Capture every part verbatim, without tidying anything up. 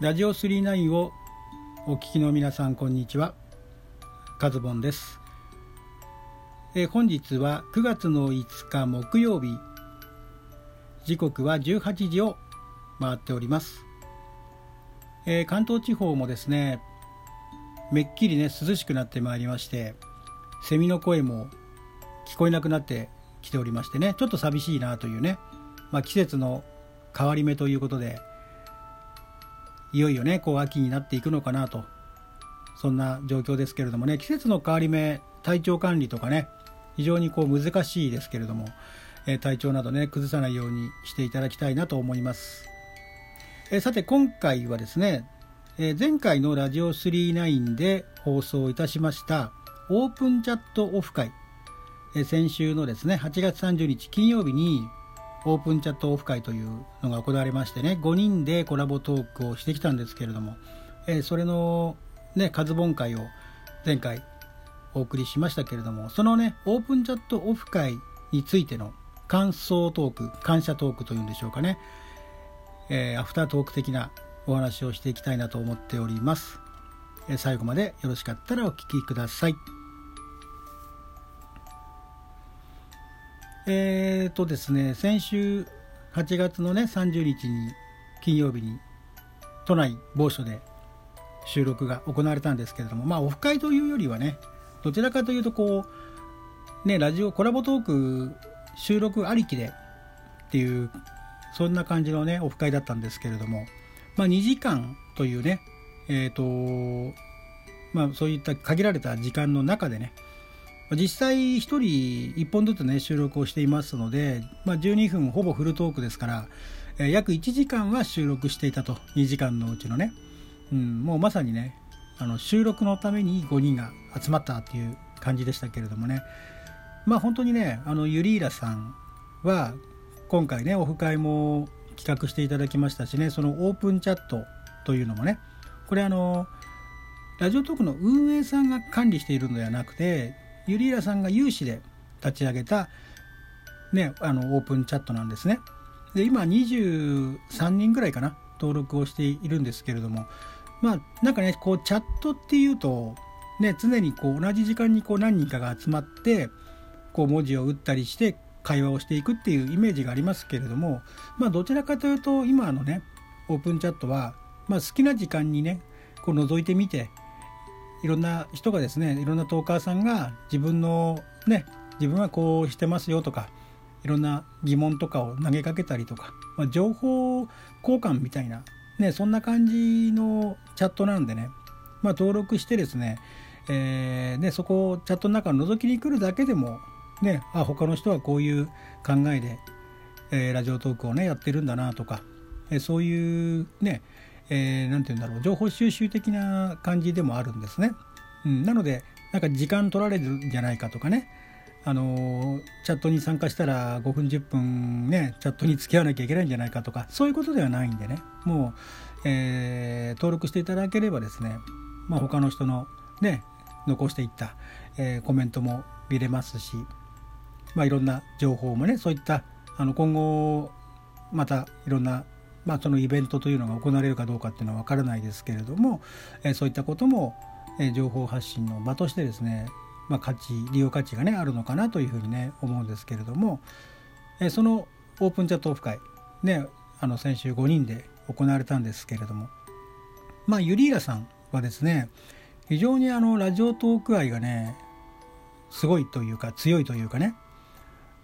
ラジオさんじゅうきゅうをお聞きの皆さん、こんにちは。カズボンです。え本日はくがつのいつか木曜日、時刻はじゅうはちじを回っております。え関東地方もですね、めっきりね涼しくなってまいりまして、セミの声も聞こえなくなってきておりましてね、ちょっと寂しいなというね、まあ、季節の変わり目ということで、いよいよねこう秋になっていくのかなと、そんな状況ですけれどもね、季節の変わり目、体調管理とかね、非常にこう難しいですけれども、えー、体調などね崩さないようにしていただきたいなと思います。えー、さて今回はですね、えー、前回のラジオさんじゅうきゅうで放送いたしましたオープンチャットオフ会、えー、先週のですねはちがつさんじゅうにち金曜日にオープンチャットオフ会というのが行われましてね、ごにんでコラボトークをしてきたんですけれども、えー、それのねカズボン会を前回お送りしましたけれども、そのねオープンチャットオフ会についての感想トーク、感謝トークというんでしょうかね、えー、アフタートーク的なお話をしていきたいなと思っております。えー、最後までよろしかったらお聞きください。えーとですね、先週はちがつのねさんじゅうにちに金曜日に都内某所で収録が行われたんですけれども、まあオフ会というよりはね、どちらかというとこうねラジオコラボトーク収録ありきでっていう、そんな感じのねオフ会だったんですけれども、まあにじかんというね、えーとまあそういった限られた時間の中でね、実際一人一本ずつね収録をしていますので、まあ、じゅうにふんほぼフルトークですから、えー、約いちじかんは収録していたと、にじかんのうちのね、うん、もうまさにねあの収録のためにごにんが集まったっていう感じでしたけれどもね、まあ本当にねあのユリーラさんは今回ねオフ会も企画していただきましたしね、そのオープンチャットというのもね、これあのラジオトークの運営さんが管理しているのではなくて、ユリーラさんが有志で立ち上げた、ね、あのオープンチャットなんですね。で今にじゅうさんにんぐらいかな登録をしているんですけれども、まあなんかねこうチャットっていうと、ね、常にこう同じ時間にこう何人かが集まってこう文字を打ったりして会話をしていくっていうイメージがありますけれども、まあどちらかというと今のねオープンチャットは、まあ、好きな時間にねこう覗いてみて、いろんな人がですね、いろんなトーカーさんが自分のね、自分はこうしてますよとか、いろんな疑問とかを投げかけたりとか、まあ、情報交換みたいなね、そんな感じのチャットなんでね、まあ登録してですね、えー、ねそこをチャットの中を覗きに来るだけでもね、あ他の人はこういう考えで、えー、ラジオトークをねやってるんだなとか、えー、そういうね。えー、なんていうんだろう、情報収集的な感じでもあるんですね。うん、なのでなんか時間取られるんじゃないかとかね、あのー、チャットに参加したらごふんじゅっぷんねチャットに付き合わなきゃいけないんじゃないかとか、そういうことではないんでね、もう、えー、登録していただければですね、まあ、他の人のね残していった、えー、コメントも見れますし、まあ、いろんな情報もね、そういったあの今後またいろんなまあ、そのイベントというのが行われるかどうかっていうのは分からないですけれども、えー、そういったことも、えー、情報発信の場としてですね、まあ、価値利用価値がねあるのかなというふうにね思うんですけれども、えー、そのオープンチャットオフ会ね、あの先週ごにんで行われたんですけれども、まあユリーラさんはですね、非常にあのラジオトーク愛がねすごいというか強いというかね、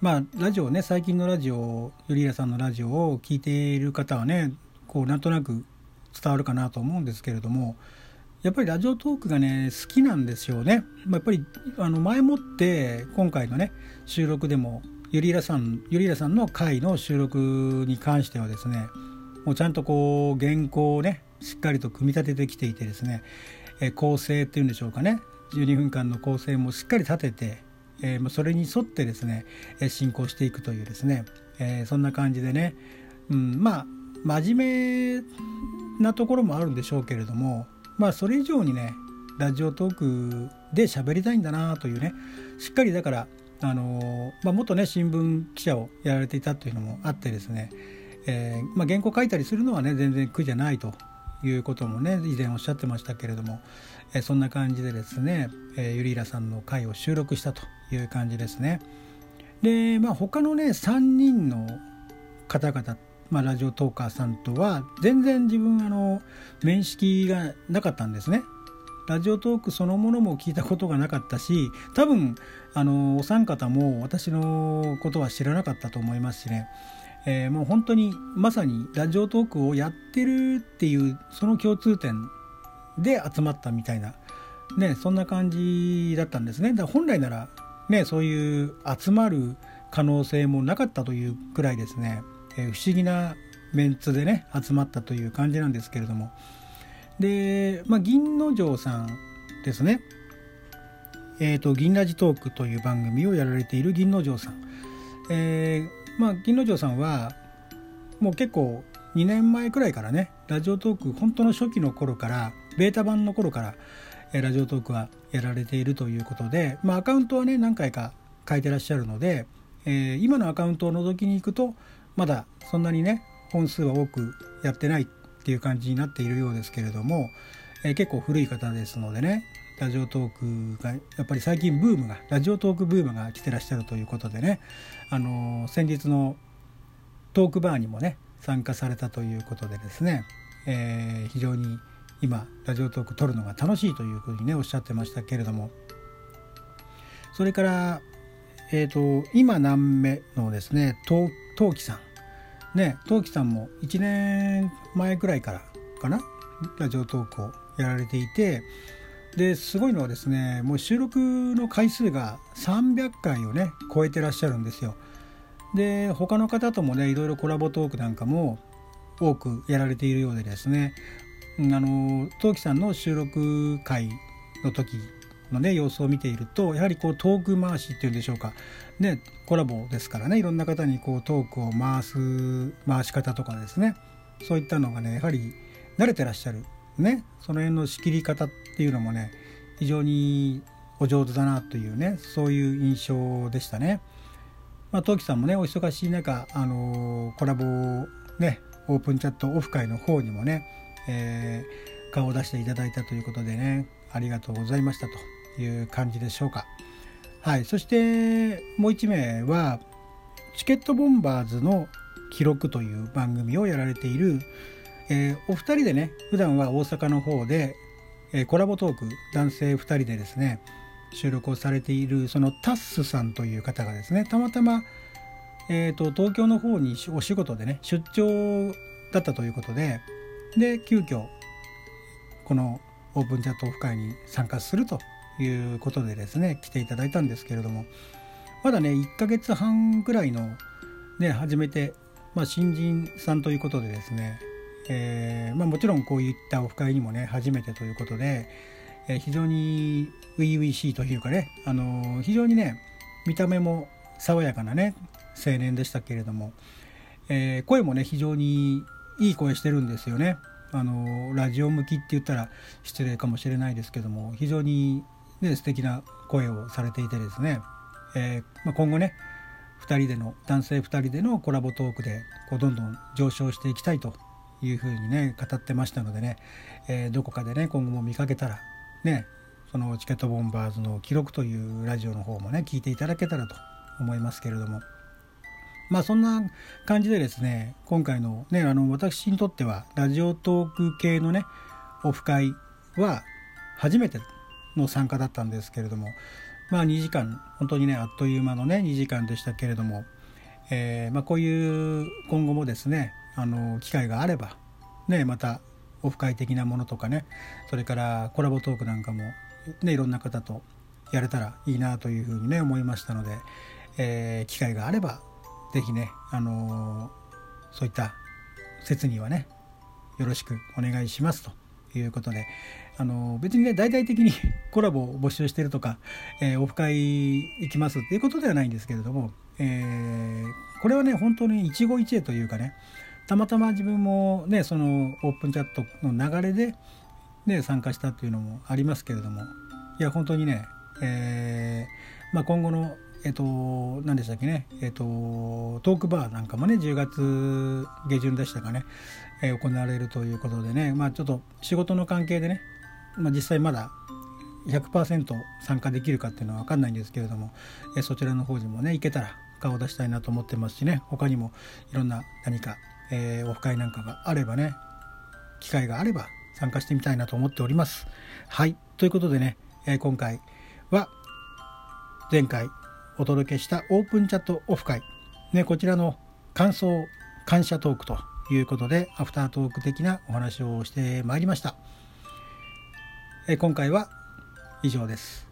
まあラジオね、最近のラジオ、ユリーラさんのラジオを聞いている方はねこうなんとなく伝わるかなと思うんですけれども、やっぱりラジオトークがね好きなんですよね。まあ、やっぱりあの前もって今回のね収録でもユリーラさんユリーラさんの回の収録に関してはですね、もうちゃんとこう原稿をねしっかりと組み立ててきていてですね、え構成っていうんでしょうかね、じゅうにふんかんの構成もしっかり立てて、えー、それに沿ってですね進行していくというですね、えー、そんな感じでね、うん、まあ真面目なところもあるんでしょうけれども、まあそれ以上にねラジオトークで喋りたいんだなというね、しっかりだから、あのーまあ、元ね新聞記者をやられていたというのもあってですね、えーまあ、原稿書いたりするのはね全然苦じゃないということもね以前おっしゃってましたけれども、えー、そんな感じでですね、えー、ユリーラさんの回を収録したという感じですね。で、まあ、他のねさんにんの方々、まあ、ラジオトーカーさんとは全然自分あの面識がなかったんですね。ラジオトークそのものも聞いたことがなかったし、多分あのお三方も私のことは知らなかったと思いますしね、えー、もう本当にまさにラジオトークをやってるっていうその共通点で集まったみたいな、ね、そんな感じだったんですね。だから本来なら、ね、そういう集まる可能性もなかったというくらいですね、えー、不思議なメンツでね集まったという感じなんですけれども、で、まあ、銀之丞さんですね、えーと、銀ラジトークという番組をやられている銀之丞さん、えーまあ、銀之丞さんはもう結構にねんまえくらいからねラジオトーク本当の初期の頃からベータ版の頃から、えー、ラジオトークはやられているということで、まあ、アカウントはね何回か書いてらっしゃるので、えー、今のアカウントを覗きに行くとまだそんなにね本数は多くやってないっていう感じになっているようですけれども、えー、結構古い方ですのでね、ラジオトークがやっぱり最近ブームがラジオトークブームが来てらっしゃるということでね、あのー、先日のトークバーにもね参加されたということでですね、えー、非常に今ラジオトーク撮るのが楽しいというふうにねおっしゃってましたけれども、それから、えーと、今何名のですねトウキさんね、トウキさんもいちねんまえくらいからかなラジオトークをやられていて、ですごいのはですねもう収録の回数がさんびゃっかいをね超えてらっしゃるんですよ。で他の方ともねいろいろコラボトークなんかも多くやられているようでですね、あのトウキさんの収録回の時のね様子を見ていると、やはりこうトーク回しっていうんでしょうかね、コラボですからねいろんな方にこうトークを回す回し方とかですね、そういったのがねやはり慣れてらっしゃるね、その辺の仕切り方っていうのもね非常にお上手だなというねそういう印象でしたね。まあトウキさんもねお忙しい中、あのー、コラボねオープンチャットオフ会の方にもね、えー、顔を出していただいたということでねありがとうございましたという感じでしょうか。はい、そしてもう一名はチケットボンバーズの記録という番組をやられている、えー、お二人でね普段は大阪の方で、えー、コラボトーク男性二人でですね収録をされているそのタッスさんという方がですねたまたま、えーと、東京の方にお仕事でね出張だったということで、で急遽このオープンチャットオフ会に参加するということでですね来ていただいたんですけれども、まだねいっかげつはんぐらいのね初めて、まあ、新人さんということでですね、えーまあ、もちろんこういったオフ会にもね初めてということで、えー、非常に初々しいというかね、あのー、非常にね見た目も爽やかなね青年でしたけれども、えー、声もね非常にいい声してるんですよね。あのー、ラジオ向きって言ったら失礼かもしれないですけども、非常にで素敵な声をされていてですね、えーまあ、今後ねふたりでの男性ふたりでのコラボトークでこうどんどん上昇していきたいというふうにね語ってましたのでね、えー、どこかでね今後も見かけたらねそのチケットボンバーズの記録というラジオの方もね聞いていただけたらと思いますけれども、まあそんな感じでですね今回のねあの私にとってはラジオトーク系のねオフ会は初めての参加だったんですけれども、まあにじかん本当にねあっという間のねにじかんでしたけれども、えーまあ、こういう今後もですねあの機会があればねまたオフ会的なものとかね、それからコラボトークなんかもねいろんな方とやれたらいいなというふうにね思いましたので、えー、機会があればぜひねあのー、そういった節にはねよろしくお願いしますということで、あの別にね大々的にコラボを募集してるとか、えー、オフ会行きますっていうことではないんですけれども、えー、これはね本当に一期一会というかね、たまたま自分もねそのオープンチャットの流れで、ね、参加したというのもありますけれども、いや本当にね、えーまあ、今後のえっと何でしたっけね、えっとトークバーなんかもねじゅうがつ下旬でしたかね、えー、行われるということでね、まあちょっと仕事の関係でね、まあ、実際まだひゃくパーセント 参加できるかっていうのは分かんないんですけれども、えー、そちらの方にもね行けたら顔を出したいなと思ってますしね、他にもいろんな何か、えー、オフ会なんかがあればね、機会があれば参加してみたいなと思っております。はい、ということでね、えー、今回は前回お届けしたオープンチャットオフ会、ね、こちらの感想感謝トークということでアフタートーク的なお話をしてまいりました。えー、今回は以上です。